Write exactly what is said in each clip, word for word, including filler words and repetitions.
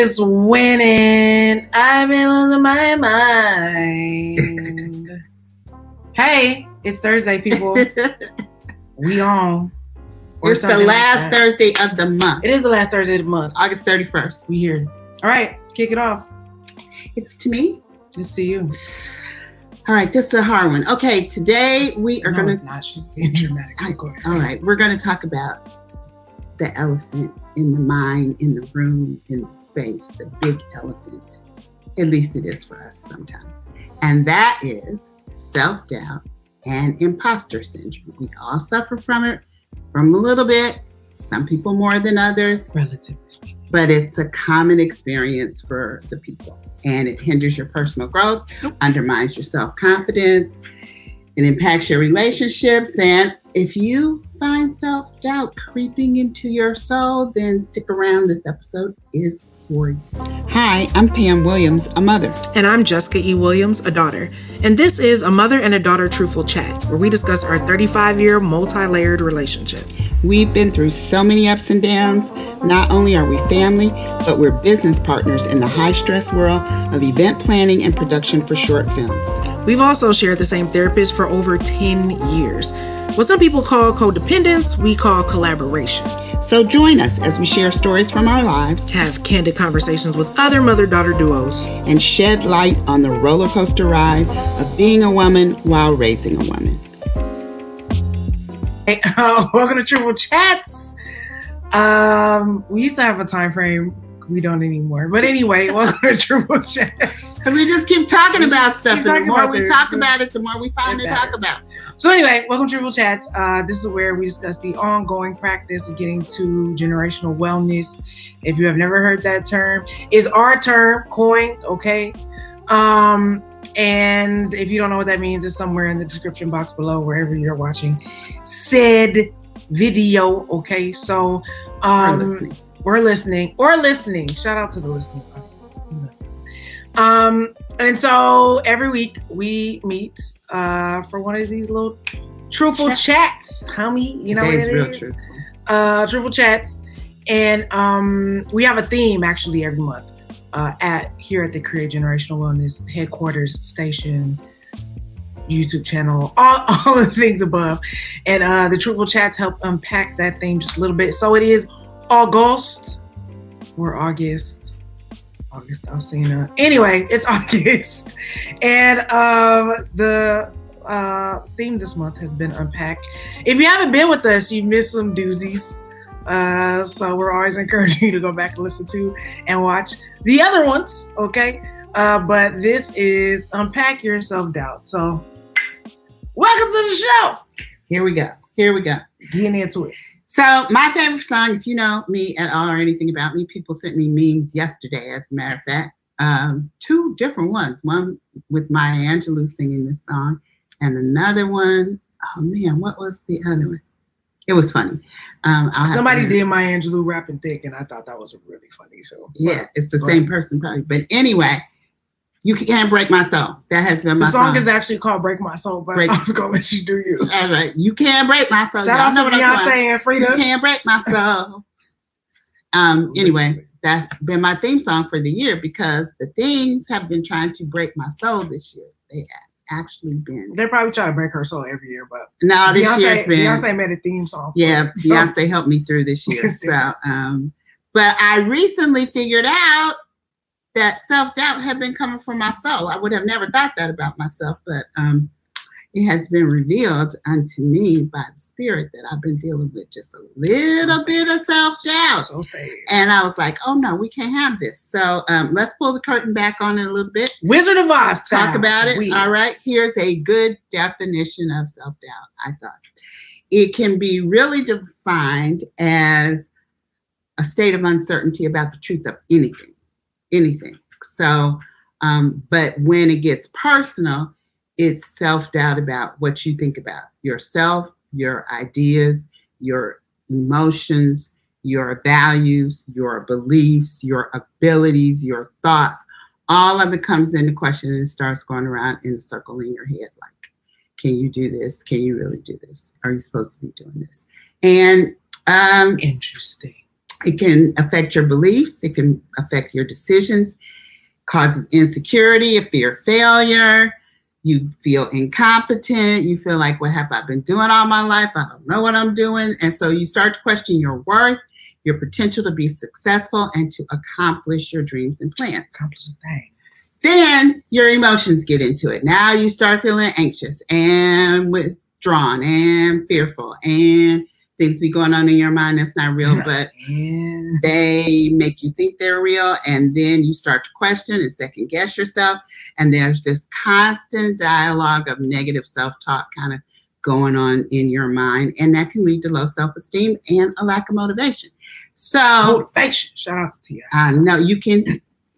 is winning. I've been losing my mind. Hey, it's Thursday, people. We on. Or it's the last like Thursday of the month. It is the last Thursday of the month. August thirty-first. We here. All right, kick it off. It's to me. It's to you. All right, this is a hard one. Okay, today we are no, going to... not. She's being dramatic. I, all right, we're going to talk about the elephant in the mind, in the room, in the space, the big elephant. At least it is for us sometimes. And that is self-doubt and imposter syndrome. We all suffer from it, from a little bit, some people more than others. Relatively. But it's a common experience for the people, and it hinders your personal growth, nope. undermines your self-confidence, it impacts your relationships. And if you find self-doubt creeping into your soul, then stick around. This episode is for you. Hi, I'm Pam Williams, a mother. And I'm Jessica E. Williams, a daughter. And this is A Mother and a Daughter Truthful Chat, where we discuss our thirty-five-year multi-layered relationship. We've been through so many ups and downs. Not only are we family, but we're business partners in the high-stress world of event planning and production for short films. We've also shared the same therapist for over ten years. What some people call codependence, we call collaboration. So join us as we share stories from our lives, have candid conversations with other mother-daughter duos, and shed light on the roller coaster ride of being a woman while raising a woman. Hey, uh, welcome to Truthful Chats. Um, we used to have a time frame. We don't anymore. But anyway, welcome to Truthful Chats. Because we just keep talking we about stuff. And the more we talk about it, the more we find to talk about. So anyway, welcome to Truthful Chats. Uh, this is where we discuss the ongoing practice of getting to generational wellness. If you have never heard that term, it's our term, coined, okay? Um, and if you don't know what that means, it's somewhere in the description box below, wherever you're watching said video, okay? So um we're listening. We're listening or listening. Shout out to the listening audience. Um, and so every week we meet uh for one of these little truthful Chat. chats. Homie, you know Today's what it real is? Truthful. Uh truthful chats. And um we have a theme actually every month uh at here at the Create Generational Wellness headquarters station. YouTube channel, all, all the things above. And uh, the Truthful Chats help unpack that theme just a little bit. So it is August or August. August Alcina. Anyway, it's August. And uh, the uh, theme this month has been unpacked. If you haven't been with us, you missed some doozies. Uh, so we're always encouraging you to go back and listen to and watch the other ones, okay? Uh, but this is Unpack Your Self-Doubt. So welcome to the show. Here we go. Here we go. Getting into it. So my favorite song, if you know me at all or anything about me, people sent me memes yesterday, as a matter of fact. Um, two different ones. One with Maya Angelou singing this song and another one. Oh, man, what was the other one? It was funny. Um, Somebody did Maya Angelou rapping thick, and I thought that was really funny. So yeah, it's the same person probably. But anyway. You can't break my soul. That has been my song. The song, song. is actually called Break My Soul, but break. I was going to let you do you. All right. You can't break my soul. Shout out to Beyonce and Frida. You can't break my soul. Um. Anyway, that's been my theme song for the year because the things have been trying to break my soul this year. They have actually been. They're probably trying to break her soul every year, but. No, this Beyonce, year's been. Beyonce made a theme song. Yeah, it, so. Beyonce helped me through this year. so, um, But I recently figured out that self-doubt had been coming from my soul. I would have never thought that about myself, but um, it has been revealed unto me by the spirit that I've been dealing with just a little so bit of self-doubt. So sad. And I was like, oh no, we can't have this. So um, let's pull the curtain back on it a little bit. Wizard of Oz. Talk about it. Weeks. All right. Here's a good definition of self-doubt, I thought. It can be really defined as a state of uncertainty about the truth of anything. Anything. So, um, but when it gets personal, it's self-doubt about what you think about yourself, your ideas, your emotions, your values, your beliefs, your abilities, your thoughts. All of it comes into question and starts going around in a circle in your head. Like, can you do this? Can you really do this? Are you supposed to be doing this? And um, interesting. It can affect your beliefs. It can affect your decisions, causes insecurity, a fear of failure. You feel incompetent. You feel like, what have I been doing all my life? I don't know what I'm doing. And so you start to question your worth, your potential to be successful and to accomplish your dreams and plans. Accomplish things. Then your emotions get into it. Now you start feeling anxious and withdrawn and fearful and things be going on in your mind that's not real, but yeah. they make you think they're real. And then you start to question and second guess yourself. And there's this constant dialogue of negative self-talk kind of going on in your mind. And that can lead to low self-esteem and a lack of motivation. So motivation. Shout out to you. I know you can,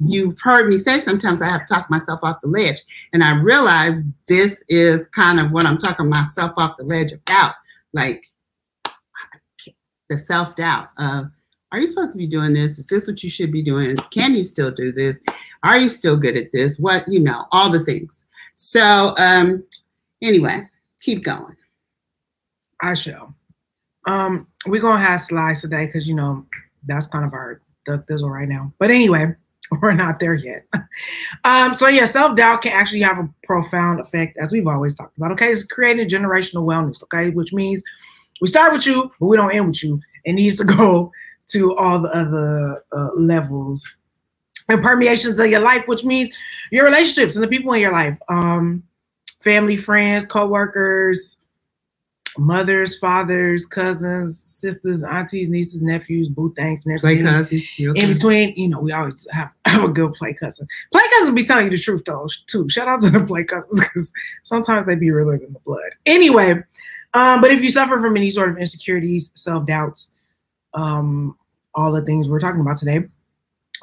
you've heard me say sometimes I have to talk myself off the ledge. And I realize this is kind of what I'm talking myself off the ledge about. Like, the self-doubt of, are you supposed to be doing this? Is this what you should be doing? Can you still do this? Are you still good at this? What, you know, all the things. So um, anyway, keep going. I shall. Um, we're going to have slides today because, you know, that's kind of our duck dizzle right now. But anyway, we're not there yet. um, so yeah, self-doubt can actually have a profound effect, as we've always talked about. Okay, it's creating generational wellness, okay, which means we start with you, but we don't end with you. It needs to go to all the other uh, levels and permeations of your life, which means your relationships and the people in your life, um, family, friends, coworkers, mothers, fathers, cousins, sisters, aunties, nieces, nephews, boo thanks, and everything. Play cousins. Okay. In between, you know, we always have, have a good play cousin. Play cousins be telling you the truth, though, too. Shout out to the play cousins, because sometimes they be really in the blood. Anyway. Um, but if you suffer from any sort of insecurities, self-doubts, um, all the things we're talking about today,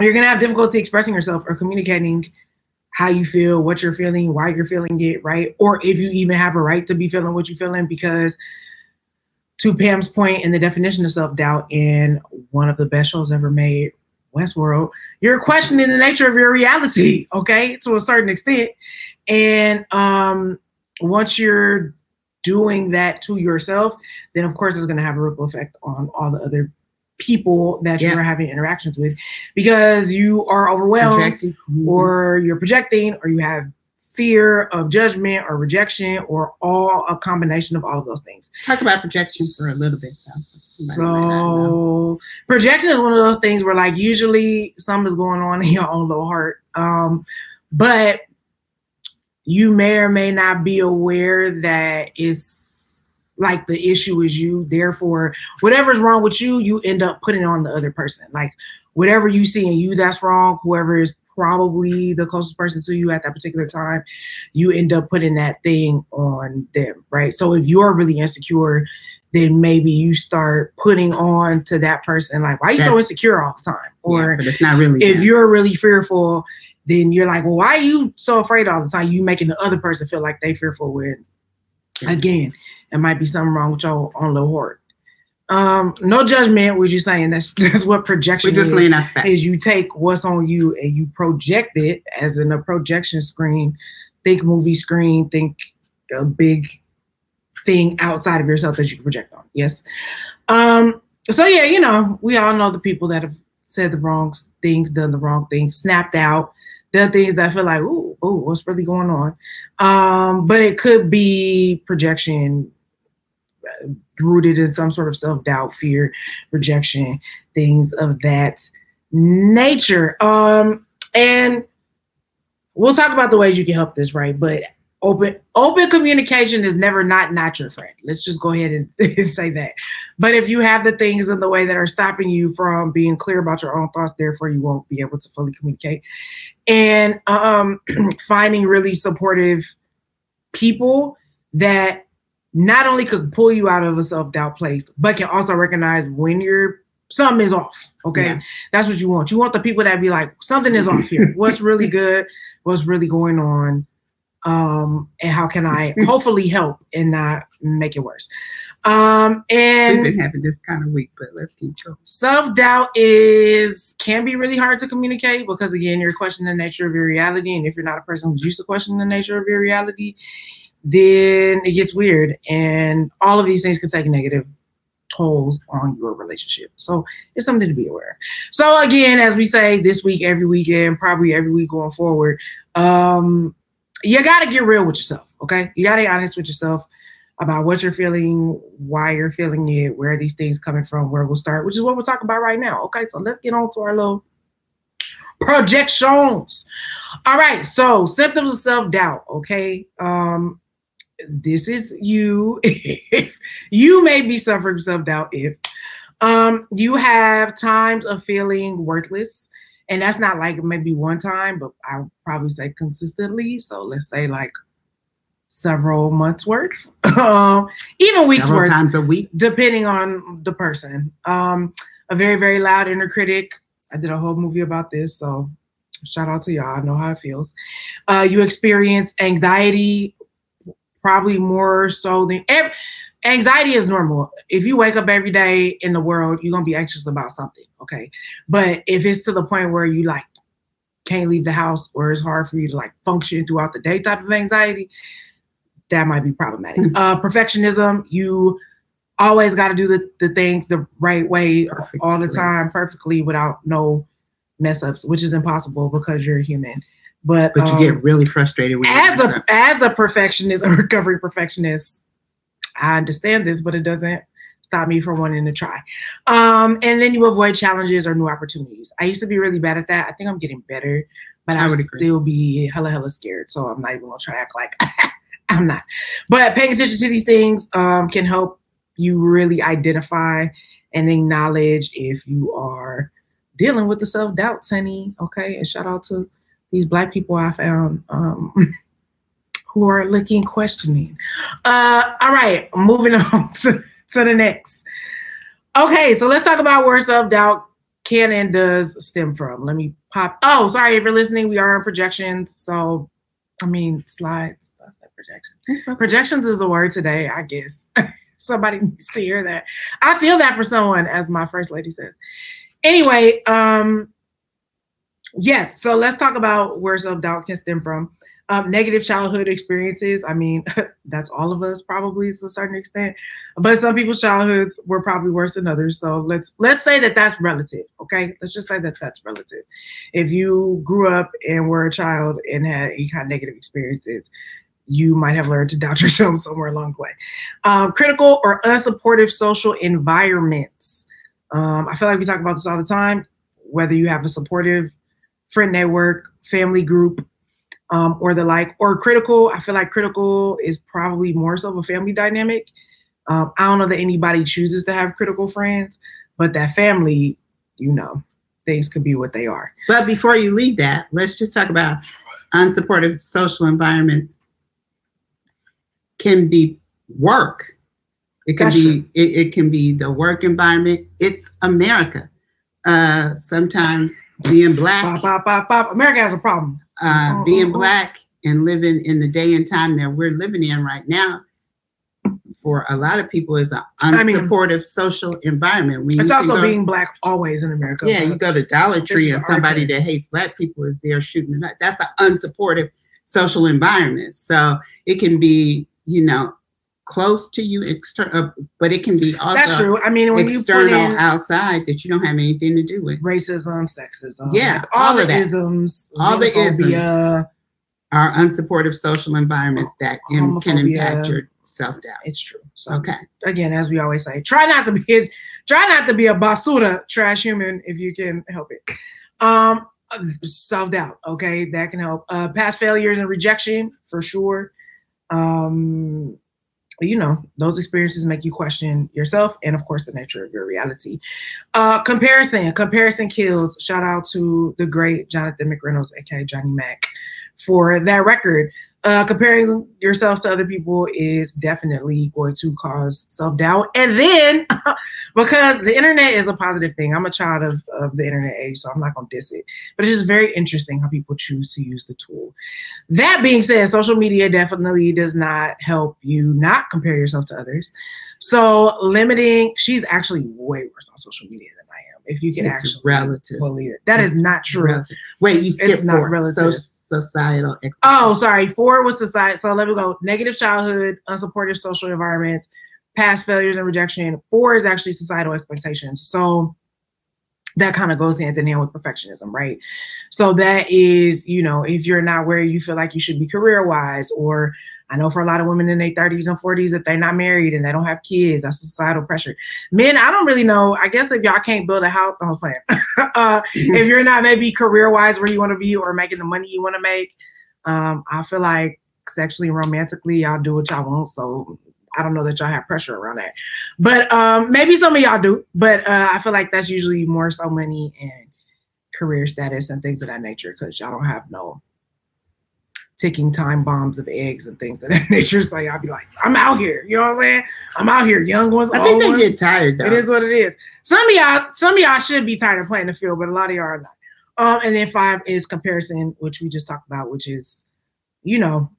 you're going to have difficulty expressing yourself or communicating how you feel, what you're feeling, why you're feeling it, right? Or if you even have a right to be feeling what you're feeling, because to Pam's point in the definition of self-doubt in one of the best shows ever made, Westworld, you're questioning the nature of your reality, okay, to a certain extent. And um, once you're doing that to yourself, then of course it's going to have a ripple effect on all the other people that yep. you're having interactions with, because you are overwhelmed projecting. Or you're projecting, or you have fear of judgment or rejection, or all a combination of all of those things. Talk about projection for a little bit. Though. So projection is one of those things where, like, usually something's going on in your own little heart. Um, but you may or may not be aware that it's like the issue is you. Therefore, whatever's wrong with you, you end up putting on the other person. Like whatever you see in you that's wrong, whoever is probably the closest person to you at that particular time, you end up putting that thing on them, right? So if you're really insecure, then maybe you start putting on to that person, like, why are you that's, so insecure all the time? Or yeah, but it's not really if them. You're really fearful, then you're like, well, why are you so afraid all the time? You making the other person feel like they fearful when, yeah. again, it might be something wrong with your own little heart. Um, no judgment, we're just saying that's that's what projection just is, is you take what's on you and you project it as in a projection screen. Think movie screen, think a big thing outside of yourself that you can project on, yes? Um, so yeah, you know, we all know the people that have said the wrong things, done the wrong things, snapped out. There are things that I feel like, ooh, ooh, what's really going on? Um, but it could be projection rooted in some sort of self-doubt, fear, rejection, things of that nature. Um, and we'll talk about the ways you can help this, right? But open open communication is never not not your friend. Let's just go ahead and say that. But if you have the things in the way that are stopping you from being clear about your own thoughts, therefore you won't be able to fully communicate. And um, finding really supportive people that not only could pull you out of a self-doubt place, but can also recognize when you're something is off. Okay. Yeah. That's what you want. You want the people that be like, something is off here. What's really good? What's really going on? Um, and how can I hopefully help and not make it worse? Um, and we've been having this kind of week, but let's keep going. Self-doubt is can be really hard to communicate because, again, you're questioning the nature of your reality. And if you're not a person who's used to questioning the nature of your reality, then it gets weird. And all of these things can take negative tolls on your relationship. So it's something to be aware of. So again, as we say this week, every weekend, probably every week going forward, um, you got to get real with yourself. Okay. You got to be honest with yourself about what you're feeling, why you're feeling it, where are these things coming from, where we'll start, which is what we're talking about right now. Okay. So let's get on to our little projections. All right. So symptoms of self-doubt. Okay. Um, This is you. You may be suffering from self-doubt if um, you have times of feeling worthless. And that's not like maybe one time, but I would probably say consistently. So let's say like several months worth, um, even weeks several worth. Times a week. Depending on the person. Um, a very, very loud inner critic. I did a whole movie about this. So shout out to y'all. I know how it feels. Uh, you experience anxiety. Probably more so than every, anxiety is normal. If you wake up every day in the world, you're going to be anxious about something. Okay. But if it's to the point where you like can't leave the house or it's hard for you to like function throughout the day type of anxiety, that might be problematic. Uh, perfectionism, you always got to do the, the things the right way Perfect. all the time perfectly without no mess ups, which is impossible because you're human. But, but you um, get really frustrated with as a as a perfectionist, a recovery perfectionist. I understand this, but it doesn't stop me from wanting to try. Um, and then you avoid challenges or new opportunities. I used to be really bad at that. I think I'm getting better, but I, I would still agree. be hella hella scared. So I'm not even gonna try to act like I'm not. But paying attention to these things um, can help you really identify and acknowledge if you are dealing with the self doubts, honey. Okay, and shout out to these Black people I found um, who are looking, questioning. Uh, all right, moving on to, to the next. Okay, so let's talk about where self-doubt can and does stem from. Let me pop. Oh, sorry, if you're listening, we are in projections. So, I mean, slides. I said projections. Projections is the word today, I guess. Somebody needs to hear that. I feel that for someone, as my first lady says. Anyway, um, yes. So let's talk about where self-doubt can stem from. Um, negative childhood experiences. I mean, that's all of us probably to a certain extent, but some people's childhoods were probably worse than others. So let's, let's say that that's relative. Okay. Let's just say that that's relative. If you grew up and were a child and had any kind of negative experiences, you might have learned to doubt yourself somewhere along the way. Um, critical or unsupportive social environments. Um, I feel like we talk about this all the time, whether you have a supportive friend network, family group, um, or the like, or critical. I feel like critical is probably more so of a family dynamic. Um, I don't know that anybody chooses to have critical friends, but that family, you know, things could be what they are. But before you leave that, let's just talk about unsupportive social environments can be work. It can That's be, it, it can be the work environment. It's America. Uh, sometimes being Black, pop, pop, pop, pop. America has a problem. Uh, being Black and living in the day and time that we're living in right now, for a lot of people, is an unsupportive I mean, social environment. We it's also go, being Black always in America. Yeah, you go to Dollar Tree and somebody that hates Black people is there shooting it up. That's an unsupportive social environment. So it can be, you know, close to you, external, but it can be also That's true. I mean, when external you put in outside that you don't have anything to do with. Racism, sexism, yeah, like all, all of the isms, all the isms are unsupportive social environments that in, can impact your self-doubt. It's true. So okay. Again, as we always say, try not to be, try not to be a basura, trash human, if you can help it. Um, self-doubt, okay, that can help. Uh, past failures and rejection, for sure. Um. You know, those experiences make you question yourself and, of course, the nature of your reality. Uh, comparison. Comparison kills. Shout out to the great Jonathan McReynolds, a k a. Johnny Mac, for that record. Uh, comparing yourself to other people is definitely going to cause self-doubt. And then, because the internet is a positive thing, I'm a child of, of the internet age, so I'm not going to diss it. But it's just very interesting how people choose to use the tool. That being said, social media definitely does not help you not compare yourself to others. So limiting, she's actually way worse on social media than I am. If you can it's actually relative. believe it. That it's is not true. Relative. Wait, you skipped It's not forward. relative. So, Societal. Experience. Oh, sorry. Four was society. So let me go. Negative childhood, unsupportive social environments, past failures and rejection, or is actually societal expectations. So that kind of goes hand in hand with perfectionism, right? So that is, you know, if you're not where you feel like you should be career-wise, or I know for a lot of women in their thirties and forties, if they're not married and they don't have kids, that's societal pressure. Men, I don't really know. I guess if y'all can't build a house, the whole plan. uh, mm-hmm. If you're not maybe career-wise where you want to be or making the money you want to make, um, I feel like sexually and romantically, y'all do what y'all want. So I don't know that y'all have pressure around that. But um, maybe some of y'all do. But uh, I feel like that's usually more so money and career status and things of that nature, because y'all don't have no ticking time bombs of eggs and things of that nature. So y'all be like, I'm out here. You know what I'm saying? I'm out here. Young ones, I think old they ones. Get tired, though. It is what it is. Some of y'all, some of y'all should be tired of playing the field, but a lot of y'all are not. Um, and then five is comparison, which we just talked about, which is, you know,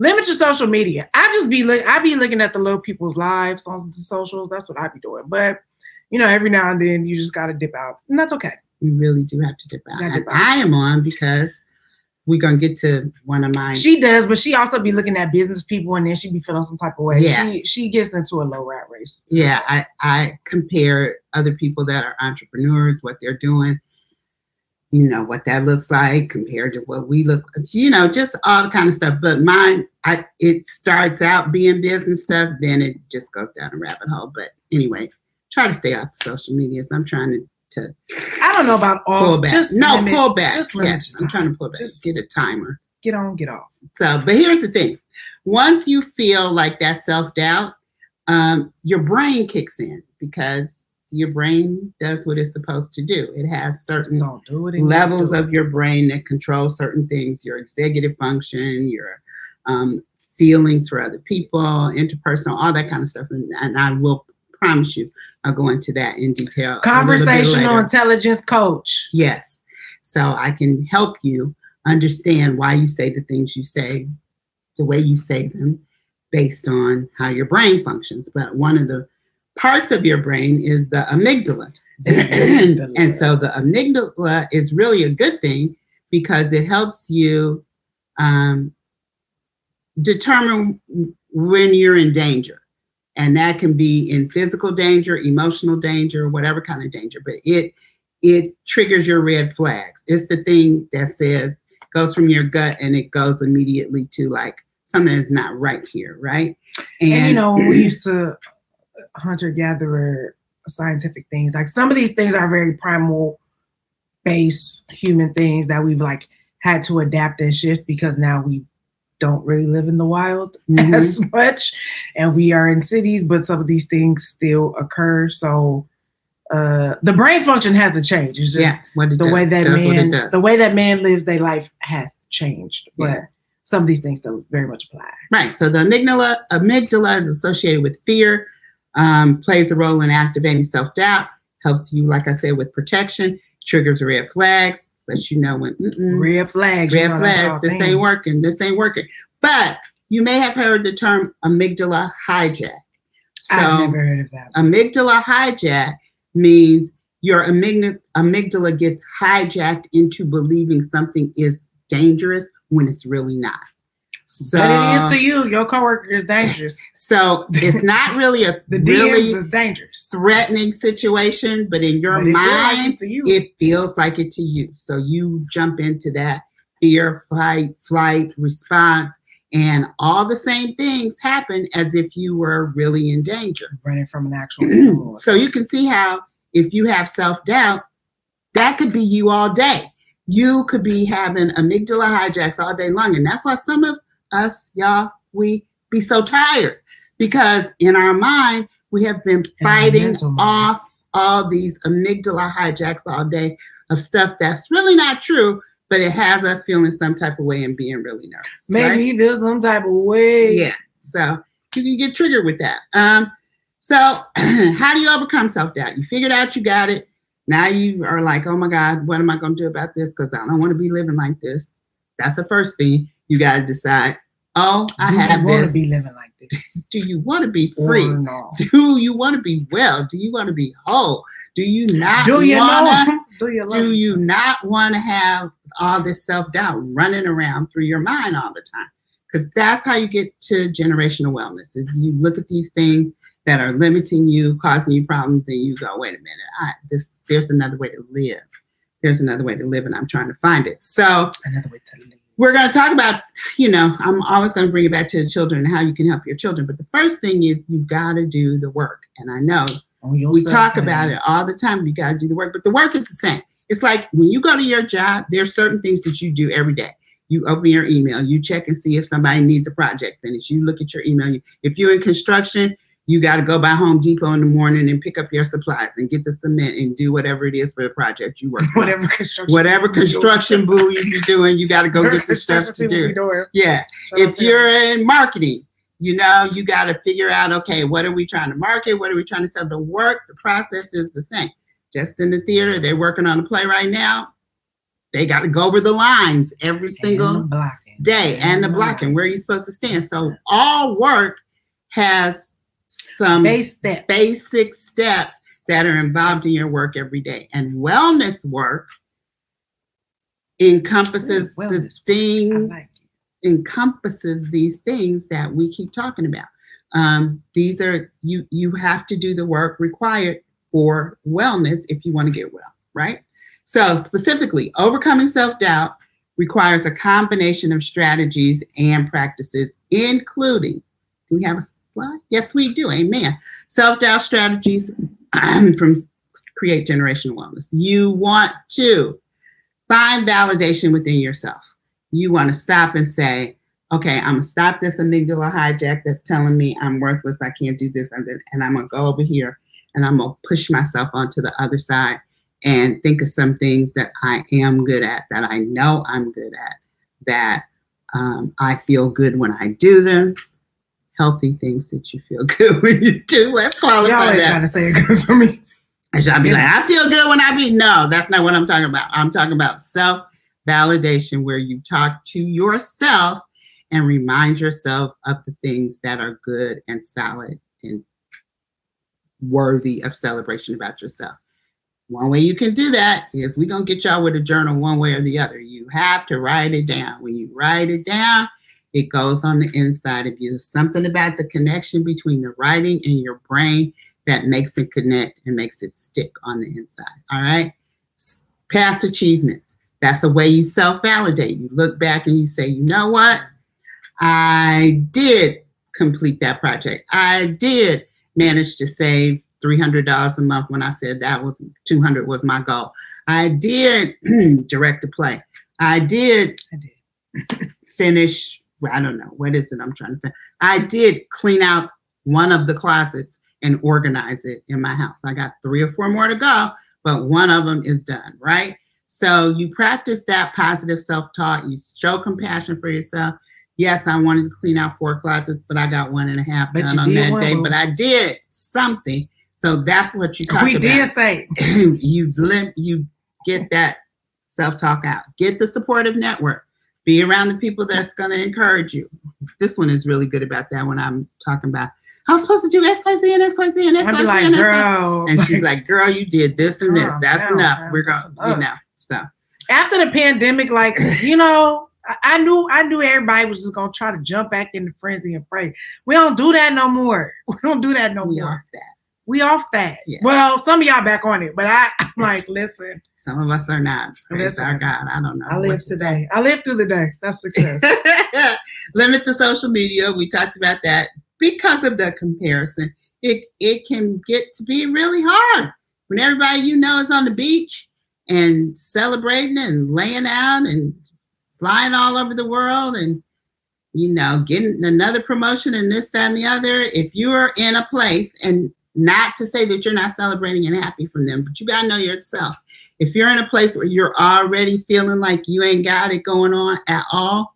limit your social media. I just be look. I be looking at the little people's lives on the socials. That's what I be doing. But, you know, every now and then you just got to dip out. And that's okay. You really do have to dip out. Dip out. I am on because we're going to get to one of mine. She does, but she also be looking at business people and then she be feeling some type of way. Yeah. She, she gets into a low rat race. Yeah, I, I compare other people that are entrepreneurs, what they're doing, you know, what that looks like compared to what we look, you know, just all the kind of stuff. But mine, I it starts out being business stuff, then it just goes down a rabbit hole. But anyway, try to stay off the social medias. I'm trying to To I don't know about all. Pull back. Just no, limit, pull back. Just yes, I'm trying to pull back. Just get a timer. Get on, get off. So, but here's the thing. Once you feel like that self-doubt, um, your brain kicks in because your brain does what it's supposed to do. It has certain don't do it levels do it. of your brain that control certain things, your executive function, your um, feelings for other people, interpersonal, all that kind of stuff. And, and I will promise you, I'll go into that in detail. Conversational intelligence coach. Yes. So I can help you understand why you say the things you say, the way you say them, based on how your brain functions. But one of the parts of your brain is the amygdala. The amygdala. And so the amygdala is really a good thing because it helps you um, determine when you're in danger. And that can be in physical danger, emotional danger, whatever kind of danger. But it it triggers your red flags. It's the thing that says, goes from your gut and it goes immediately to like, something that's not right here, right? And, and you know, when we used to hunter-gatherer scientific things, like some of these things are very primal based human things that we've like had to adapt and shift because now we don't really live in the wild mm-hmm. as much, and we are in cities, but some of these things still occur. So uh, the brain function hasn't changed. It's just yeah, it the does, way that man, the way that man lives their life has changed. But yeah. Some of these things still very much apply. Right. So the amygdala, amygdala is associated with fear, um, plays a role in activating self-doubt, helps you, like I said, with protection, triggers red flags. Let you know when mm-mm. red flags, red you know, flags, this thing. ain't working, this ain't working. But you may have heard the term amygdala hijack. So I've never heard of that. Amygdala hijack means your amygdala, amygdala gets hijacked into believing something is dangerous when it's really not. So, but it is to you. Your coworker is dangerous. So it's not really a the really is dangerous, threatening situation, but in your but mind, feel like it, to you. It feels like it to you. So you jump into that fear, flight, flight response, and all the same things happen as if you were really in danger. Running from an actual. So you can see how if you have self-doubt, that could be you all day. You could be having amygdala hijacks all day long. And that's why some of us, y'all, we be so tired because in our mind we have been fighting off all these amygdala hijacks all day of stuff that's really not true, but it has us feeling some type of way and being really nervous. Maybe right? you feel some type of way. Yeah, so you can get triggered with that. Um, so how do you overcome self-doubt? You figured out you got it. Now you are like, oh my God, what am I going to do about this? Because I don't want to be living like this. That's the first thing. You got to decide, oh, I do have you this. Do you want to be living like this? Do you want to be free? Or no. Do you want to be well? Do you want to be whole? Do you not do you want to do, you do you not want to have all this self-doubt running around through your mind all the time? Because that's how you get to generational wellness is you look at these things that are limiting you, causing you problems, and you go, wait a minute, I, this, there's another way to live. There's another way to live, and I'm trying to find it. So another way to live. We're going to talk about, you know, I'm always going to bring it back to the children and how you can help your children. But the first thing is you got to do the work. And I know we talk about it all the time. You got to do the work, but the work is the same. It's like when you go to your job, there are certain things that you do every day. You open your email, you check and see if somebody needs a project finished. You look at your email. You, if you're in construction, you got to go by Home Depot in the morning and pick up your supplies and get the cement and do whatever it is for the project you work on. Whatever construction, whatever construction boo you're doing, you got to go get the stuff to do. Yeah. If you're in marketing, you know, you got to figure out, okay, what are we trying to market? What are we trying to sell? The work, the process is the same. Just in the theater, they're working on a play right now. They got to go over the lines every single day and the blocking, where you're supposed to stand. So all work has some Base steps. basic steps that are involved in your work every day. And wellness work encompasses Ooh, wellness the thing, like encompasses these things that we keep talking about. Um, these are, you, you have to do the work required for wellness if you want to get well, right? So specifically, overcoming self-doubt requires a combination of strategies and practices, including, do we have a slide? Yes, we do. Amen. Self-doubt strategies from Create Generational Wellness. You want to find validation within yourself. You want to stop and say, okay, I'm going to stop this amygdala hijack that's telling me I'm worthless, I can't do this, and I'm going to go over here and I'm going to push myself onto the other side and think of some things that I am good at, that I know I'm good at, that um, I feel good when I do them. Healthy things that you feel good when you do. Let's qualify Y'all that. Y'all trying to say it good for me. I should be like, I feel good when I be. No, that's not what I'm talking about. I'm talking about self-validation, where you talk to yourself and remind yourself of the things that are good and solid and worthy of celebration about yourself. One way you can do that is we're going to get y'all with a journal one way or the other. You have to write it down. When you write it down, it goes on the inside of you. Something about the connection between the writing and your brain that makes it connect and makes it stick on the inside. All right. Past achievements. That's a way you self-validate. You look back and you say, you know what? I did complete that project. I did manage to save three hundred dollars a month when I said that was two hundred was my goal. I did direct a play. I did, I did. finish. Well, I don't know. What is it I'm trying to finish? I did clean out one of the closets and organize it in my house. I got three or four more to go, but one of them is done, right? So you practice that positive self-talk. You show compassion for yourself. Yes, I wanted to clean out four closets, but I got one and a half but done on that one day. One. But I did something. So that's what you talk we about. We did say. you limp, you get that self-talk out. Get the supportive network. Be around the people that's going to encourage you. This one is really good about that when I'm talking about, I'm supposed to do X, Y, Z, and X, Y, Z, and X, Y, Z, like, and X, Y, Z. And she's like, girl, you did this and this. That's enough. We're going, you know, so. After the pandemic, like, you know, I knew I knew everybody was just going to try to jump back into frenzy and pray. We don't do that no more. We don't do that no more. We off that. We off that. Yeah. Well, some of y'all back on it, but I, I'm like, listen. Some of us are not. Praise our God. I don't know. I live today. Say. I live through the day. That's success. Limit to social media. We talked about that because of the comparison. It it can get to be really hard when everybody you know is on the beach and celebrating and laying out and flying all over the world and, you know, getting another promotion and this, that, and the other. If you are in a place, and not to say that you're not celebrating and happy from them, but you got to know yourself. If you're in a place where you're already feeling like you ain't got it going on at all,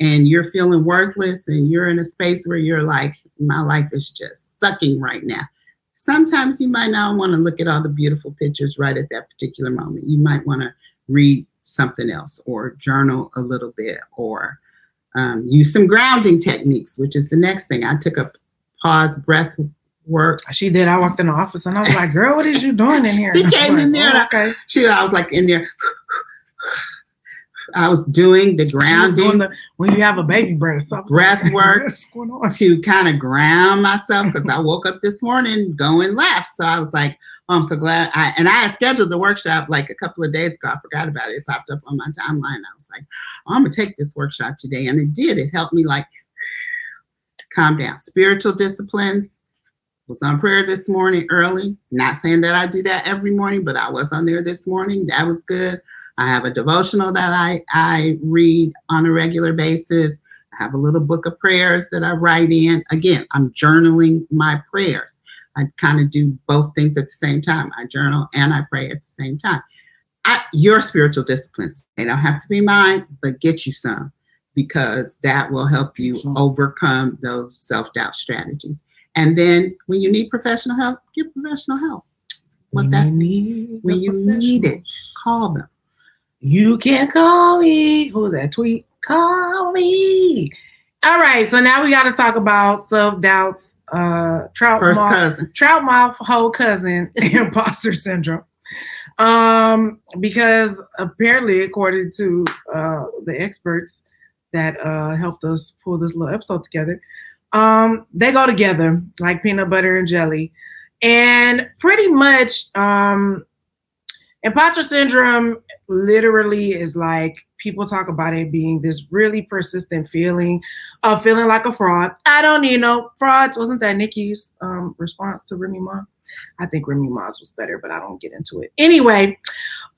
and you're feeling worthless, and you're in a space where you're like, my life is just sucking right now. Sometimes you might not want to look at all the beautiful pictures right at that particular moment. You might want to read something else or journal a little bit or um, use some grounding techniques, which is the next thing. I took a pause breath work. She did. I walked in the office and I was like, girl, what is you doing in here? He came in there. And I, she, I was like in there. I was doing the grounding. Doing the, when you have a baby breath, breath work to kind of ground myself, because I woke up this morning going left. So I was like, oh, I'm so glad. I, and I had scheduled the workshop like a couple of days ago. I forgot about it. It popped up on my timeline. I was like, oh, I'm going to take this workshop today. And it did. It helped me like calm down. Spiritual disciplines. Was on prayer this morning early. Not saying that I do that every morning, but I was on there this morning. That was good. I have a devotional that I, I read on a regular basis. I have a little book of prayers that I write in. Again, I'm journaling my prayers. I kind of do both things at the same time. I journal and I pray at the same time. I, your spiritual disciplines, they don't have to be mine, but get you some, because that will help you sure. overcome those self-doubt strategies. And then when you need professional help, get professional help. What when that means, when you need it, call them. You can call me. Who was that tweet? Call me. All right. So now we got to talk about self-doubts, uh, trout first mouth, cousin, trout mouth, whole cousin, imposter syndrome. Um, because apparently, according to uh, the experts that uh, helped us pull this little episode together, um, they go together like peanut butter and jelly, and pretty much, um, imposter syndrome literally is like, people talk about it being this really persistent feeling of feeling like a fraud. I don't need no frauds. Wasn't that Nikki's um, response to Remy Ma? I think Remy Ma's was better, but I don't get into it. Anyway,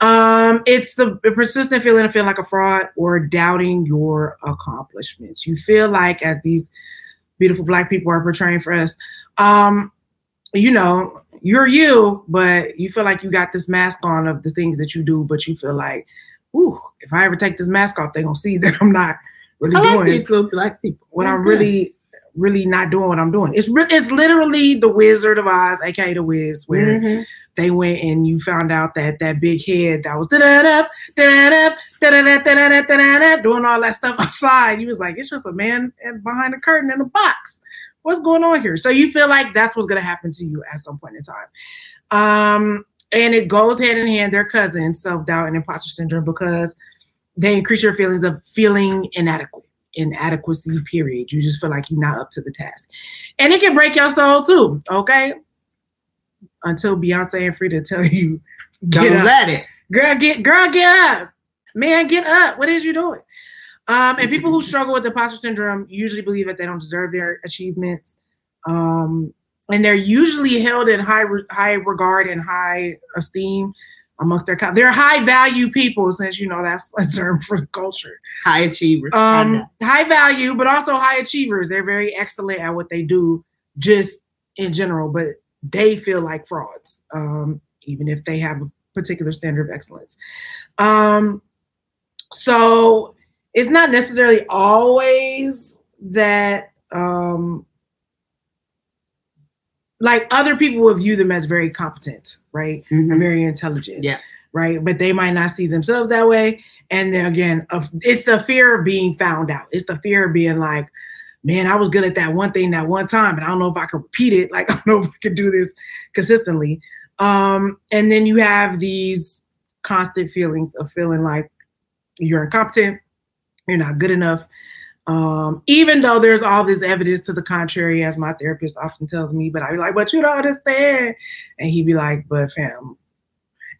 um, it's the persistent feeling of feeling like a fraud or doubting your accomplishments. You feel like, as these beautiful Black people are portraying for us, um, you know, you're you, but you feel like you got this mask on of the things that you do, but you feel like, ooh, if I ever take this mask off, they're going to see that I'm not really I like doing these little Black people. What I'm really, really not doing what I'm doing. It's re- it's literally The Wizard of Oz, a k a. The Wiz, where mm-hmm. they went and you found out that that big head that was da-da-da, da-da-da, da-da-da, da-da-da, da-da-da, doing all that stuff outside. You was like, it's just a man behind a curtain in a box. What's going on here? So you feel like that's what's going to happen to you at some point in time. Um, and it goes hand in hand. They're cousins, self-doubt and imposter syndrome, because they increase your feelings of feeling inadequate, inadequacy, period. You just feel like you're not up to the task. And it can break your soul too, okay? Until Beyonce and Frida tell you, don't let it. Girl, get, girl, get up. Man, get up. What is you doing? Um, and people who struggle with imposter syndrome usually believe that they don't deserve their achievements. Um, and they're usually held in high re- high regard and high esteem amongst their co- they're high value people, since, you know, that's a term for the culture. High achievers. Um, high value, but also high achievers. They're very excellent at what they do just in general, but they feel like frauds, um, even if they have a particular standard of excellence. Um, so... It's not necessarily always that, um, like, other people will view them as very competent, right? Mm-hmm. And very intelligent, yeah. right? But they might not see themselves that way. And then again, uh, it's the fear of being found out. It's the fear of being like, man, I was good at that one thing that one time, and I don't know if I can repeat it. Like, I don't know if I can do this consistently. Um, and then you have these constant feelings of feeling like you're incompetent. You're not good enough. Um, even though there's all this evidence to the contrary, as my therapist often tells me, but I be like, but you don't understand. And he'd be like, but fam,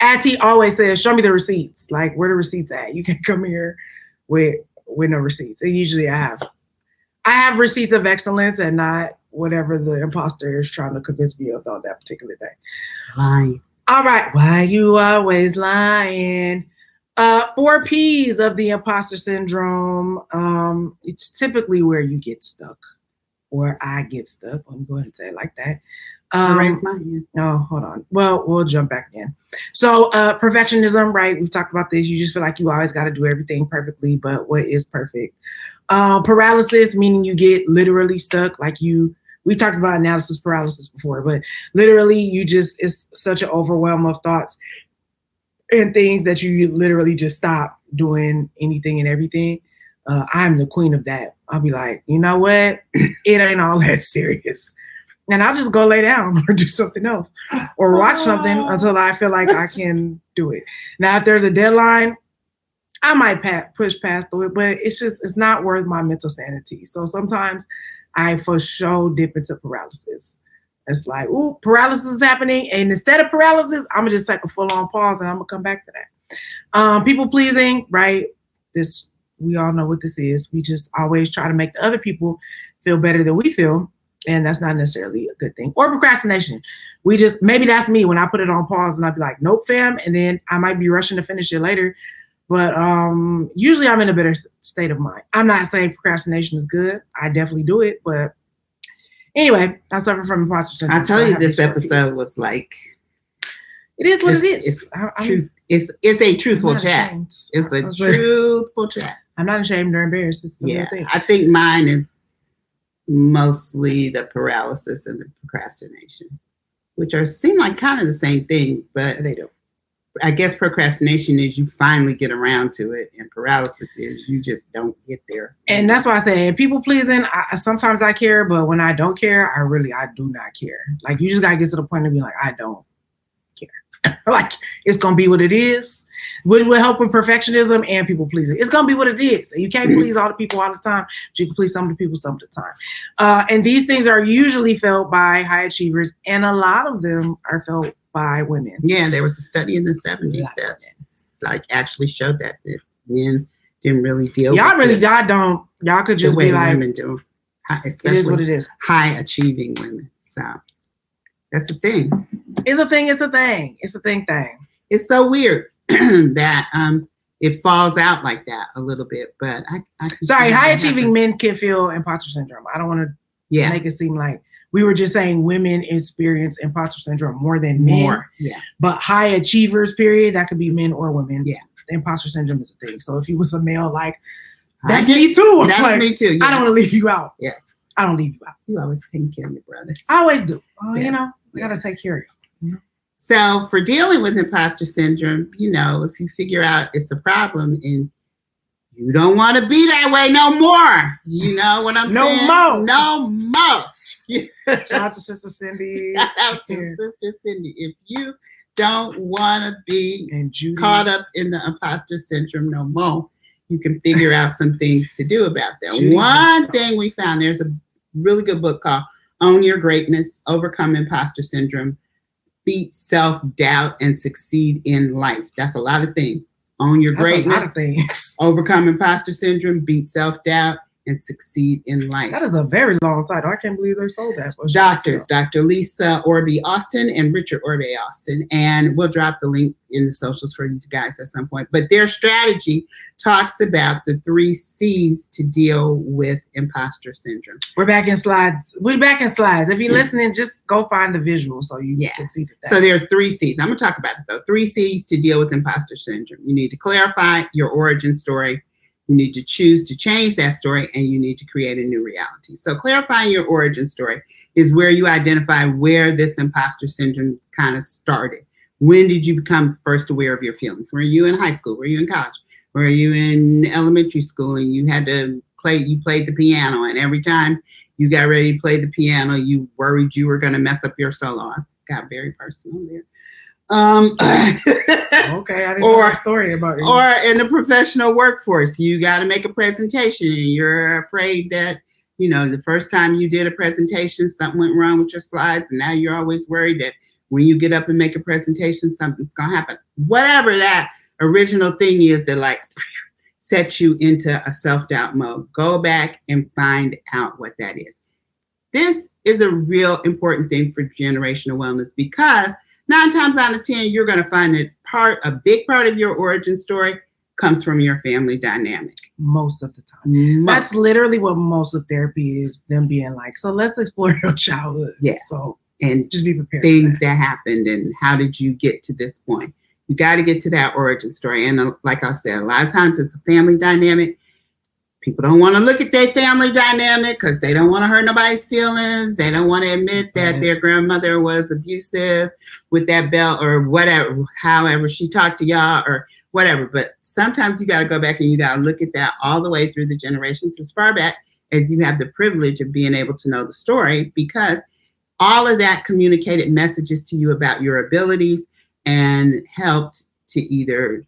as he always says, show me the receipts. Like, where the receipts at? You can't come here with, with no receipts. And usually I have, I have receipts of excellence and not whatever the imposter is trying to convince me of on that particular day. Lying. All right. Why you always lying? Uh, four P's of the imposter syndrome. Um, it's typically where you get stuck, or I get stuck. I'm going to say it like that. Um, I raise my hand. No, hold on. Well, we'll jump back in. So uh, perfectionism, right? We've talked about this. You just feel like you always got to do everything perfectly, but what is perfect? Uh, paralysis, meaning you get literally stuck. Like you, we talked about analysis paralysis before, but literally you just, it's such an overwhelm of thoughts and things that you literally just stop doing anything and everything. Uh, I'm the queen of that. I'll be like, you know what? It ain't all that serious. And I'll just go lay down or do something else or watch something until I feel like I can do it. Now, if there's a deadline, I might pat, push past through it, but it's just, it's not worth my mental sanity. So sometimes I for sure dip into paralysis. It's like, ooh, paralysis is happening. And instead of paralysis, I'm going to just take a full on pause and I'm going to come back to that. Um, people pleasing, right? This, we all know what this is. We just always try to make the other people feel better than we feel. And that's not necessarily a good thing. Or procrastination. We just, maybe that's me when I put it on pause and I'd be like, nope, fam. And then I might be rushing to finish it later. But um, usually I'm in a better state of mind. I'm not saying procrastination is good. I definitely do it. But anyway, I suffer from imposter syndrome. I told so you I this episode piece. was like. It is what it is. It's, I, truth, it's, it's a truthful chat. Ashamed. It's a truthful like, chat. I'm not ashamed or embarrassed. It's the yeah, thing. I think mine is mostly the paralysis and the procrastination, which are seem like kind of the same thing, but they don't. I guess procrastination is you finally get around to it, and paralysis is you just don't get there. And that's why I say, people pleasing, I, sometimes I care, but when I don't care, I really, I do not care. Like, you just got to get to the point of being like, I don't care. Like, it's going to be what it is, which will help with perfectionism and people pleasing. It's going to be what it is. You can't please all the people all the time, but you can please some of the people some of the time. Uh, and these things are usually felt by high achievers, and a lot of them are felt by women. Yeah, there was a study in the seventies yeah. that like actually showed that that men didn't really deal y'all with really, this. Y'all really, y'all don't, y'all could just the way be like. Women do, especially it is what it is. High achieving women. So that's the thing. It's a thing, it's a thing. It's a thing thing. It's so weird that um, it falls out like that a little bit, but I. I Sorry, high achieving men can feel imposter syndrome. I don't want to yeah. make it seem like. We were just saying women experience imposter syndrome more than men. More, yeah. But high achievers, period, that could be men or women. Yeah. Imposter syndrome is a thing. So if you was a male, like, that's get, me too. That's like, me too. Yeah. I don't want to leave you out. Yes. I don't leave you out. You always take care of your brothers. I always do. Uh, yes. You know, we yes. got to take care of you. Mm-hmm. So for dealing with imposter syndrome, you know, if you figure out it's a problem and you don't want to be that way no more. You know what I'm no saying? No more. No more. Shout out to Sister Cindy. Shout out to yeah. Sister Cindy. If you don't want to be caught up in the imposter syndrome no more, you can figure out some things to do about that. Judy One thing we found, there's a really good book called Own Your Greatness, Overcome Imposter Syndrome, Beat Self-Doubt, and Succeed in Life. That's a lot of things. Own Your Greatness, Overcome Imposter Syndrome, Beat Self-Doubt, and Succeed in Life. That is a very long title. I can't believe they sold that. Doctors, Doctor Lisa Orbe Austin and Richard Orbe Austin. And we'll drop the link in the socials for you guys at some point. But their strategy talks about the three C's to deal with imposter syndrome. We're back in slides. We're back in slides. If you're listening, just go find the visual so you yeah. can see that. that so there are three C's. I'm going to talk about it, though. Three C's to deal with imposter syndrome. You need to clarify your origin story. You need to choose to change that story, and you need to create a new reality. So clarifying your origin story is where you identify where this imposter syndrome kind of started. When did you become first aware of your feelings? Were you in high school? Were you in college? Were you in elementary school and you had to play, you played the piano, and every time you got ready to play the piano, you worried you were going to mess up your solo. I got very personal there. Um, okay, I didn't or, know a story about it. Or in the professional workforce, you got to make a presentation and you're afraid that, you know, the first time you did a presentation, something went wrong with your slides. And now you're always worried that when you get up and make a presentation, something's going to happen. Whatever that original thing is that like sets you into a self-doubt mode, go back and find out what that is. This is a real important thing for generational wellness because Nine times out of ten, you're going to find that part, a big part of your origin story comes from your family dynamic. Most of the time. Most. That's literally what most of therapy is, them being like, so let's explore your childhood. Yeah. So and just be prepared. Things for that. that happened and how did you get to this point? You got to get to that origin story. And uh, like I said, a lot of times it's a family dynamic. People don't want to look at their family dynamic because they don't want to hurt nobody's feelings. They don't want to admit that right. their grandmother was abusive with that belt or whatever, however she talked to y'all or whatever. But sometimes you got to go back and you got to look at that all the way through the generations as far back as you have the privilege of being able to know the story, because all of that communicated messages to you about your abilities and helped to either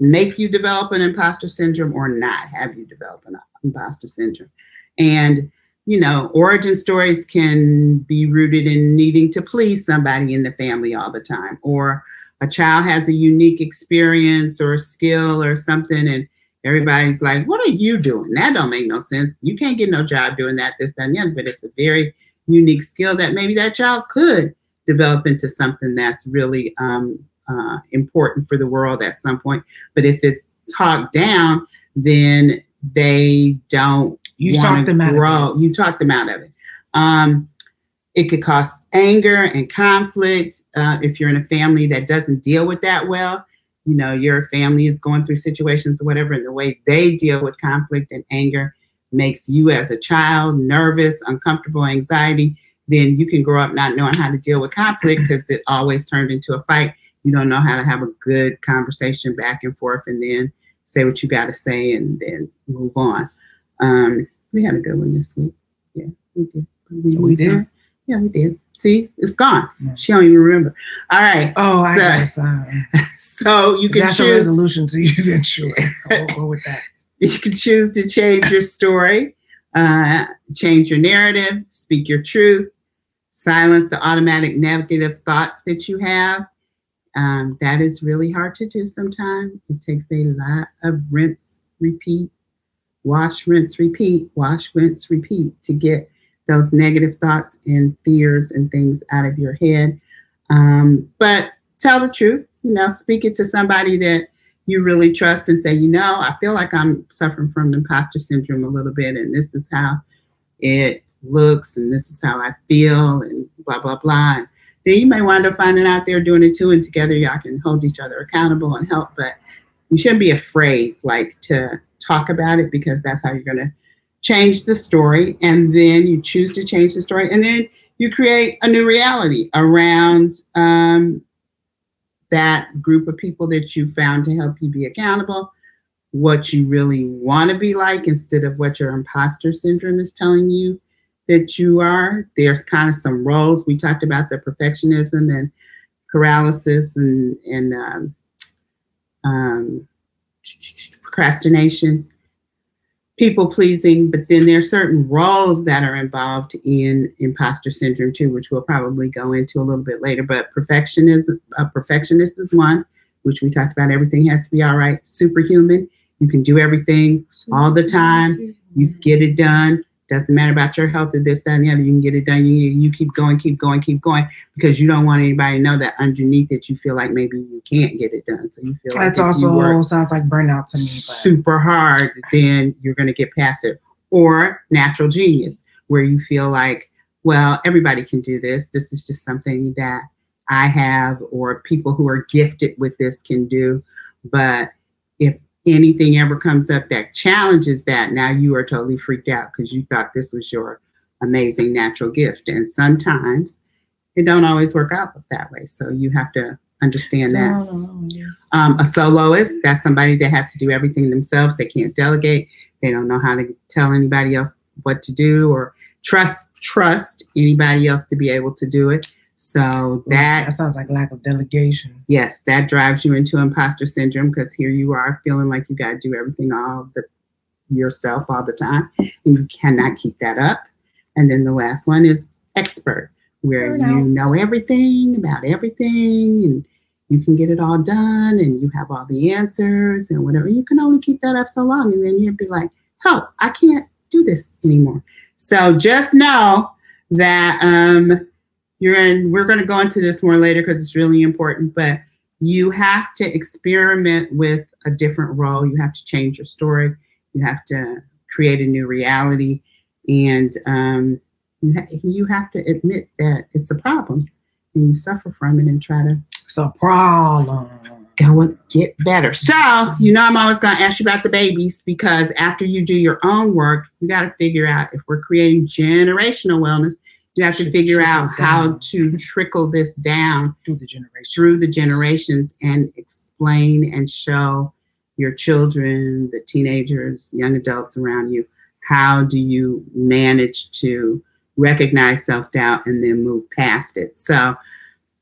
make you develop an imposter syndrome or not have you develop an imposter syndrome. And, you know, origin stories can be rooted in needing to please somebody in the family all the time, or a child has a unique experience or a skill or something, and everybody's like, what are you doing? That don't make no sense. You can't get no job doing that, this, that, and the other. But it's a very unique skill that maybe that child could develop into something that's really um, uh, important for the world at some point. But if it's talked down, then they don't you talk them grow. Out of it. You talk them out of it. Um, it could cause anger and conflict uh, if you're in a family that doesn't deal with that well. You know, your family is going through situations or whatever, and the way they deal with conflict and anger makes you as a child nervous, uncomfortable, anxiety. Then you can grow up not knowing how to deal with conflict because it always turned into a fight. You don't know how to have a good conversation back and forth and then say what you got to say and then move on. Um, we had a good one this week. Yeah, we did. We, we did. did. Yeah, we did. See, it's gone. Yeah. She don't even remember. All right. Oh, so, I guess. Um, so you can that's choose. That's a resolution to you then, sure. I'll go with that. You can choose to change your story, uh, change your narrative, speak your truth, silence the automatic negative thoughts that you have. Um, that is really hard to do sometimes. It takes a lot of rinse, repeat, wash, rinse, repeat, wash, rinse, repeat to get those negative thoughts and fears and things out of your head. Um, but tell the truth, you know, speak it to somebody that you really trust and say, you know, I feel like I'm suffering from imposter syndrome a little bit, and this is how it looks, and this is how I feel, and blah, blah, blah. And then you may wind up finding out they're doing it too, and together y'all can hold each other accountable and help, but you shouldn't be afraid, like, to talk about it, because that's how you're going to change the story, and then you choose to change the story, and then you create a new reality around um, that group of people that you found to help you be accountable, what you really want to be like instead of what your imposter syndrome is telling you that you are. There's kind of some roles. We talked about the perfectionism and paralysis and, and um, um, procrastination, people pleasing, but then there are certain roles that are involved in imposter syndrome too, which we'll probably go into a little bit later. But perfectionism, a perfectionist is one, which we talked about. Everything has to be all right. Superhuman, you can do everything all the time. You get it done. Doesn't matter about your health or this, that, and the other. You can get it done. You you keep going, keep going, keep going, because you don't want anybody to know that underneath it you feel like maybe you can't get it done. So you feel like that's also sounds like burnout to me. But. Super hard, then you're going to get past it. Or natural genius, where you feel like, well, everybody can do this. This is just something that I have, or people who are gifted with this can do. But if anything ever comes up that challenges that, now you are totally freaked out because you thought this was your amazing natural gift. And sometimes it don't always work out that way. So you have to understand that. Um, a soloist, that's somebody that has to do everything themselves. They can't delegate. They don't know how to tell anybody else what to do or trust trust anybody else to be able to do it. So that, that sounds like lack of delegation. Yes, that drives you into imposter syndrome, because here you are feeling like you got to do everything all the yourself all the time, and you cannot keep that up. And then the last one is expert, where you know everything about everything, and you can get it all done, and you have all the answers and whatever. You can only keep that up so long, and then you'd be like, "Oh, I can't do this anymore." So just know that. Um, You're in, we're going to go into this more later because it's really important, but you have to experiment with a different role. You have to change your story. You have to create a new reality. And um, you, ha- you have to admit that it's a problem and you suffer from it and try to it's a problem. Go and get better. So, you know, I'm always going to ask you about the babies, because after you do your own work, you got to figure out if we're creating generational wellness. You have to figure out how to trickle this down through the generations, through the generations, and explain and show your children, the teenagers, young adults around you, how do you manage to recognize self-doubt and then move past it. So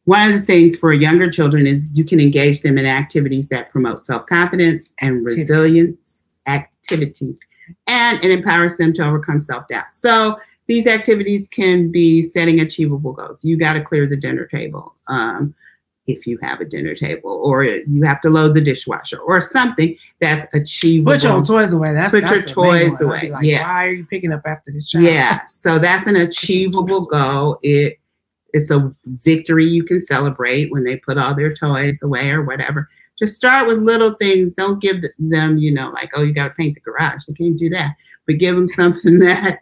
One of the things for younger children is you can engage them in activities that promote self-confidence and resilience activities, and it empowers them to overcome self-doubt. So these activities can be setting achievable goals. You got to clear the dinner table um, if you have a dinner table, or you have to load the dishwasher, or something that's achievable. Put your toys away. That's Put that's your toys away. Like, yeah. Why are you picking up after this child? Yeah. So that's an achievable goal. It It's a victory you can celebrate when they put all their toys away or whatever. Just start with little things. Don't give them, you know, like, oh, you got to paint the garage. You can't do that. But give them something that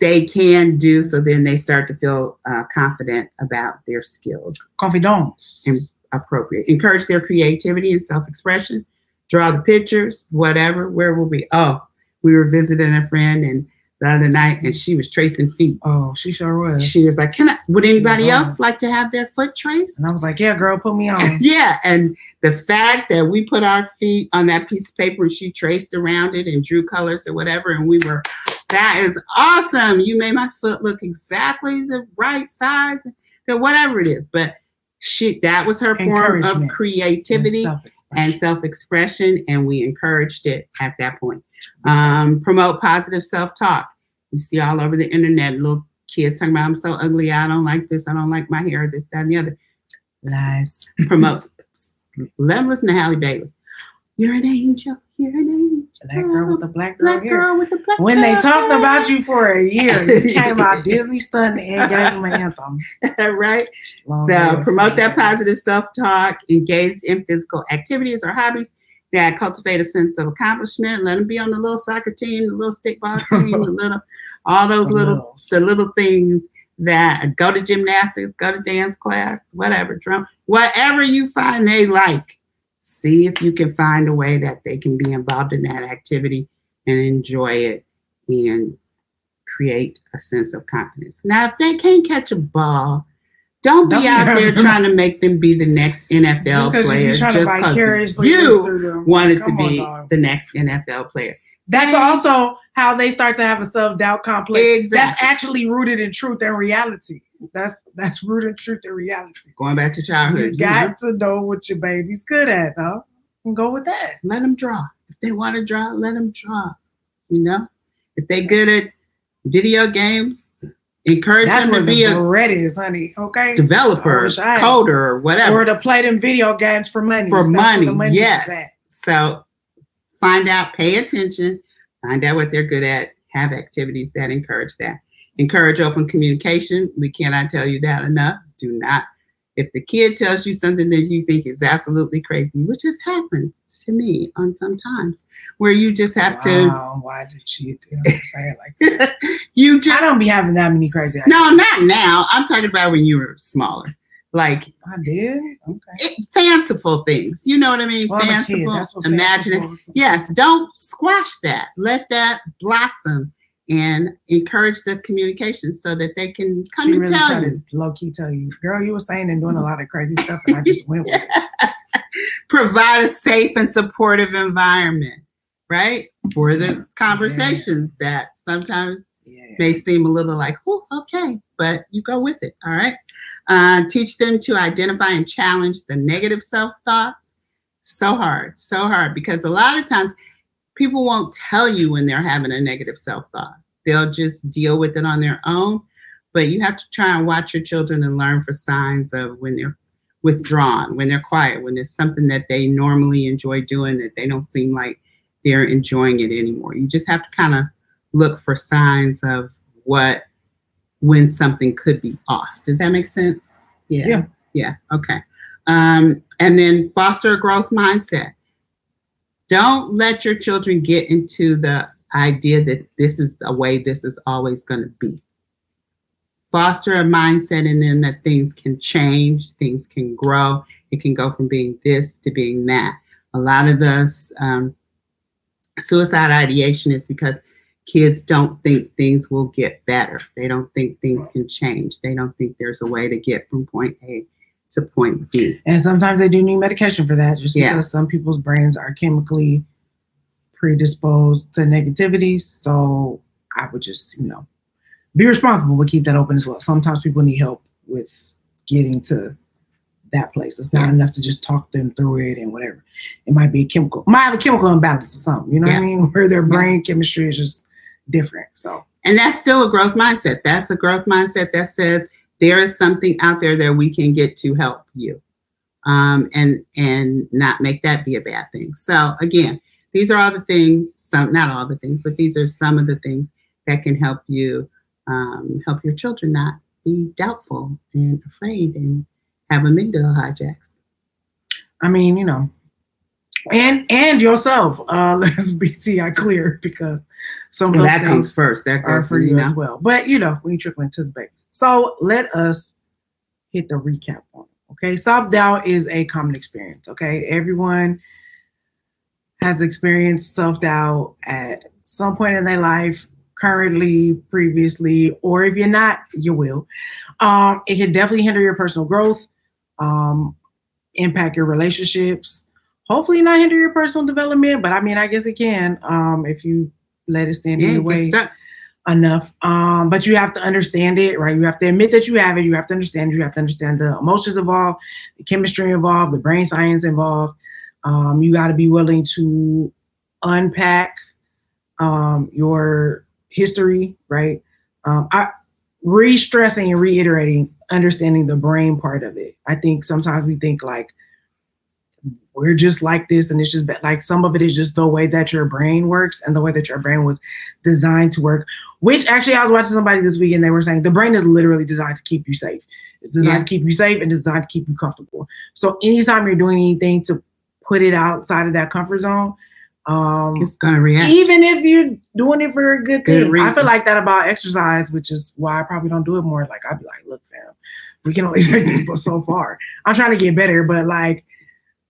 they can do, so then they start to feel uh, confident about their skills. Confidence. And appropriate. Encourage their creativity and self-expression. Draw the pictures, whatever. Where were we? Oh, we were visiting a friend and the other night, and she was tracing feet. Oh, she sure was. She was like, "Can I? Would anybody yeah. else like to have their foot traced?" And I was like, "Yeah, girl, put me on." Yeah, and the fact that we put our feet on that piece of paper and she traced around it and drew colors or whatever, and we were, that is awesome. You made my foot look exactly the right size, or whatever it is. But she, that was her form of creativity and self-expression. and self-expression, and we encouraged it at that point. Um, promote positive self-talk. You see all over the internet, little kids talking about, I'm so ugly, I don't like this, I don't like my hair, this, that, and the other. Lies. Promotes. Let them listen to Halle Bailey. You're an angel. You're an angel. Black girl with a black girl, black girl with a black When girl. They talked about you for a year, you came out Disney stunned and gave them an anthem. Right? Long so promote that positive self-talk, engage in physical activities or hobbies that cultivate a sense of accomplishment. Let them be on the little soccer team, the little stickball team, the little, all those the little, little, the little things that go to gymnastics, go to dance class, whatever, drum, whatever you find they like. See if you can find a way that they can be involved in that activity and enjoy it and create a sense of confidence. Now, if they can't catch a ball, Don't, Don't be out there trying to make them be the next N F L just player just because you wanted Come to be on, the next N F L player. That's and, also how they start to have a self-doubt complex. Exactly. That's actually rooted in truth and reality. That's that's rooted in truth and reality. Going back to childhood. You got you know? to know what your baby's good at, though. And go with that. Let them draw. If they want to draw, let them draw. You know? If they're good at video games, encourage That's them to be the a bread is, honey. Okay, developer, I I coder, or whatever, or to play them video games for money. For That's money, the money yes. So find out, pay attention, find out what they're good at. Have activities that encourage that. Encourage open communication. We cannot tell you that enough. Do not. If the kid tells you something that you think is absolutely crazy, which has happened to me on sometimes, where you just have wow, to. Why did she you know, say it like that? you just, I don't be having that many crazy ideas. No, not now. I'm talking about when you were smaller. Like I did. Okay. It, fanciful things. You know what I mean? Well, fanciful, imaginative. Yes. Don't squash that. Let that blossom. And encourage the communication so that they can come she and really tell you. To low key tell you, girl, you were saying and doing a lot of crazy stuff, and I just went with it. Provide a safe and supportive environment, right, for the conversations yeah. that sometimes yeah. may seem a little like, oh, okay, but you go with it, all right? Uh, teach them to identify and challenge the negative self-thoughts. So hard, so hard, because a lot of times people won't tell you when they're having a negative self-thought. They'll just deal with it on their own. But you have to try and watch your children and learn for signs of when they're withdrawn, when they're quiet, when there's something that they normally enjoy doing that they don't seem like they're enjoying it anymore. You just have to kind of look for signs of what, when something could be off. Does that make sense? Yeah. Yeah. Yeah. Okay. Um, and then foster a growth mindset. Don't let your children get into the idea that this is the way this is always going to be. Foster a mindset in them that things can change, things can grow. It can go from being this to being that. A lot of the um, suicide ideation is because kids don't think things will get better. They don't think things can change. They don't think there's a way to get from point A to point B. And sometimes they do need medication for that just yeah. because some people's brains are chemically predisposed to negativity. So I would just, you know, be responsible, but keep that open as well. Sometimes people need help with getting to that place. It's not yeah. enough to just talk them through it and whatever. It might be a chemical, might have a chemical imbalance or something, you know yeah. what I mean? Where their brain chemistry is just different. So, and that's still a growth mindset. That's a growth mindset that says there is something out there that we can get to help you, um, and, and not make that be a bad thing. So again, these are all the things, some, not all the things, but these are some of the things that can help you, um, help your children not be doubtful and afraid and have amygdala hijacks. I mean, you know, and and yourself. Uh, let's be T I clear, because some of that comes first. That goes for you as well. But you know, we trickle into the base. So let us hit the recap on it. Okay, self doubt is a common experience. Okay, everyone has experienced self doubt at some point in their life. Currently, previously, or if you're not, you will. Um, it can definitely hinder your personal growth, um, impact your relationships, hopefully not hinder your personal development, but I mean, I guess it can, um, if you let it stand yeah, in your way enough. Um, but you have to understand it, right? You have to admit that you have it. You have to understand it. You have to understand the emotions involved, the chemistry involved, the brain science involved. Um, you got to be willing to unpack um, your history, right? Um, I re-stressing and reiterating, understanding the brain part of it. I think sometimes we think like we're just like this, and it's just like some of it is just the way that your brain works and the way that your brain was designed to work. Which actually, I was watching somebody this week and they were saying the brain is literally designed to keep you safe. It's designed yeah. to keep you safe and designed to keep you comfortable. So anytime you're doing anything to put it outside of that comfort zone, Um, it's gonna react, even if you're doing it for a good thing. Good I feel like that about exercise, which is why I probably don't do it more. Like, I'd be like, look, fam, we can only take this but so far. I'm trying to get better, but like,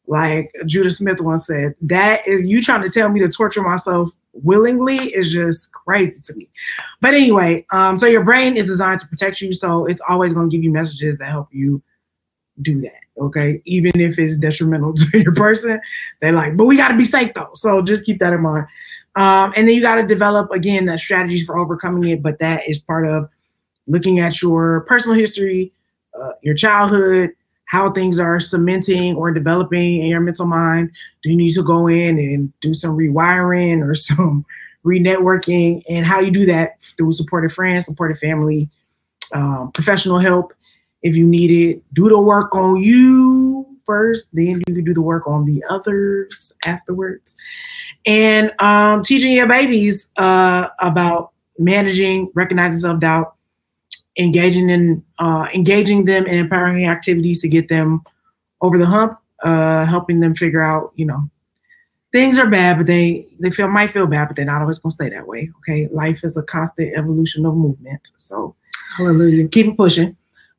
like Judah Smith once said, that is you trying to tell me to torture myself willingly is just crazy to me. But anyway, um, so your brain is designed to protect you, so it's always gonna give you messages that help you do that. Okay, even if it's detrimental to your person, they're like, but we got to be safe though. So just keep that in mind. Um, and then you got to develop, again, the strategies for overcoming it. But that is part of looking at your personal history, uh, your childhood, how things are cementing or developing in your mental mind. Do you need to go in and do some rewiring or some re-networking, and how you do that through supportive friends, supportive family, um, professional help. If you need it, do the work on you first, then you can do the work on the others afterwards. And um, teaching your babies uh, about managing, recognizing self-doubt, engaging in uh, engaging them in empowering activities to get them over the hump, uh, helping them figure out, you know, things are bad, but they they feel might feel bad, but they're not always going to stay that way. Okay, life is a constant evolution of movement. So, hallelujah, keep it pushing.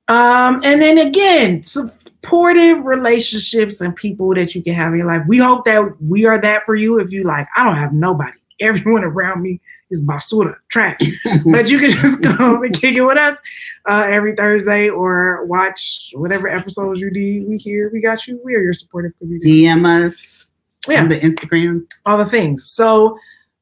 Um, and then again, supportive relationships and people that you can have in your life. We hope that we are that for you. If you like, I don't have nobody. Everyone around me is basura, trash. But you can just come and kick it with us uh, every Thursday, or watch whatever episodes you need. We here. We got you. We are your supportive community. D M us. Yeah. On the Instagrams. All the things. So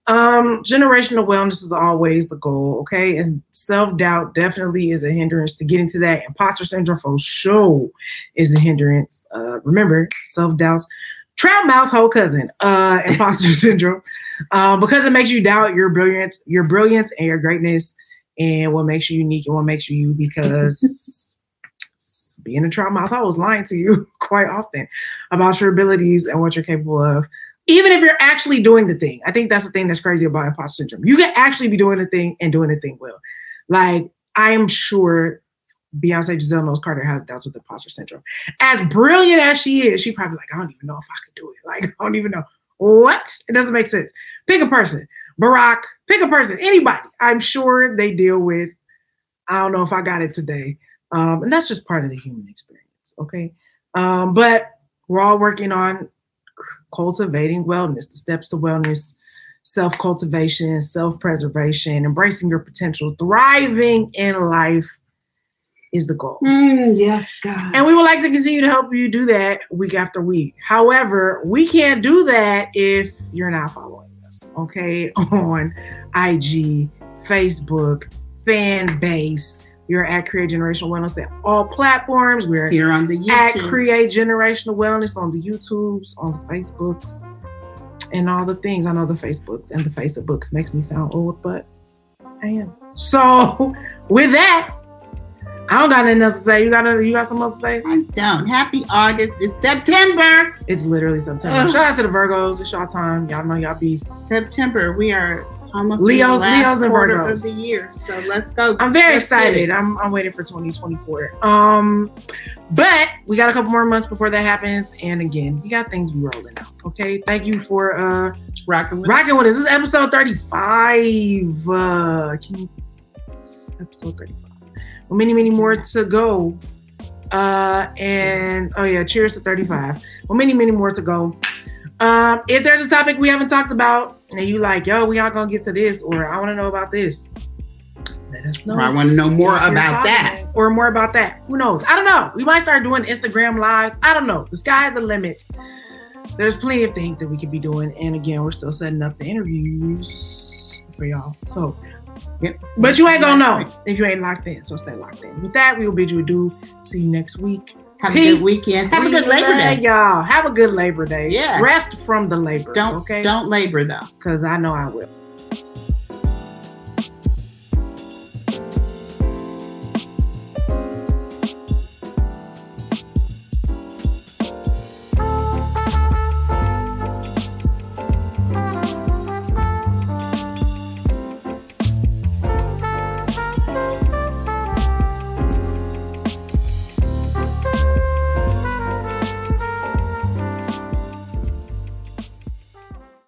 um, generational wellness is always the goal. Okay. And self-doubt definitely is a hindrance to getting to that. Imposter syndrome for sure is a hindrance. Uh, remember, self-doubt's trap mouth whole cousin, uh, imposter syndrome, uh, because it makes you doubt your brilliance, your brilliance and your greatness, and what makes you unique and what makes you you, because being a trap mouth hole is lying to you quite often about your abilities and what you're capable of. Even if you're actually doing the thing. I think that's the thing that's crazy about imposter syndrome. You can actually be doing the thing and doing the thing well. Like, I am sure Beyonce Giselle Knowles Carter has doubts with imposter syndrome. As brilliant as she is, she probably like, I don't even know if I could do it. Like, I don't even know. What? It doesn't make sense. Pick a person. Barack, pick a person. Anybody. I'm sure they deal with, I don't know if I got it today. Um, and that's just part of the human experience. Okay. Um, but we're all working on cultivating wellness, the steps to wellness, self-cultivation, self-preservation, embracing your potential, thriving in life is the goal. Mm, yes, God. And we would like to continue to help you do that week after week. However, we can't do that if you're not following us, okay, on I G, Facebook, fan base, You're at Create Generational Wellness at all platforms. We're here on the YouTube. At Create Generational Wellness on the YouTubes, on the Facebooks, and all the things. I know the Facebooks and the Facebooks makes me sound old, but I am. So with that, I don't got nothing else to say. You got a, you got something else to say? I don't. Happy August. It's September. It's literally September. Ugh. Shout out to the Virgos. It's y'all time. Y'all know y'all be. September. We are almost Leos, in the last Leos and quarter Virgos. Of the year. So let's go. I'm very let's excited. I'm, I'm waiting for twenty twenty-four. Um, but we got a couple more months before that happens. And again, we got things rolling out. Okay. Thank you for uh, rocking with rocking us. with us. This is episode thirty-five. Uh, can you, it's episode thirty-five. Many, many more to go. Uh, and cheers. Oh yeah, cheers to thirty-five. Well, many, many more to go. Um, if there's a topic we haven't talked about and you like, yo, we all gonna get to this, or I wanna know about this, let us know. Or I wanna know more about that. Or more about that. Who knows? I don't know. We might start doing Instagram lives. I don't know. The sky's the limit. There's plenty of things that we could be doing. And again, we're still setting up the interviews for y'all. So Yep. But you ain't gonna know if you ain't locked in, so stay locked in. With that, we will bid you adieu. See you next week. Have Peace. a good weekend. Have Peace. a good Labor Day, y'all. Have a good Labor Day. Yeah. Rest from the labor. Don't okay. Don't labor though, because I know I will.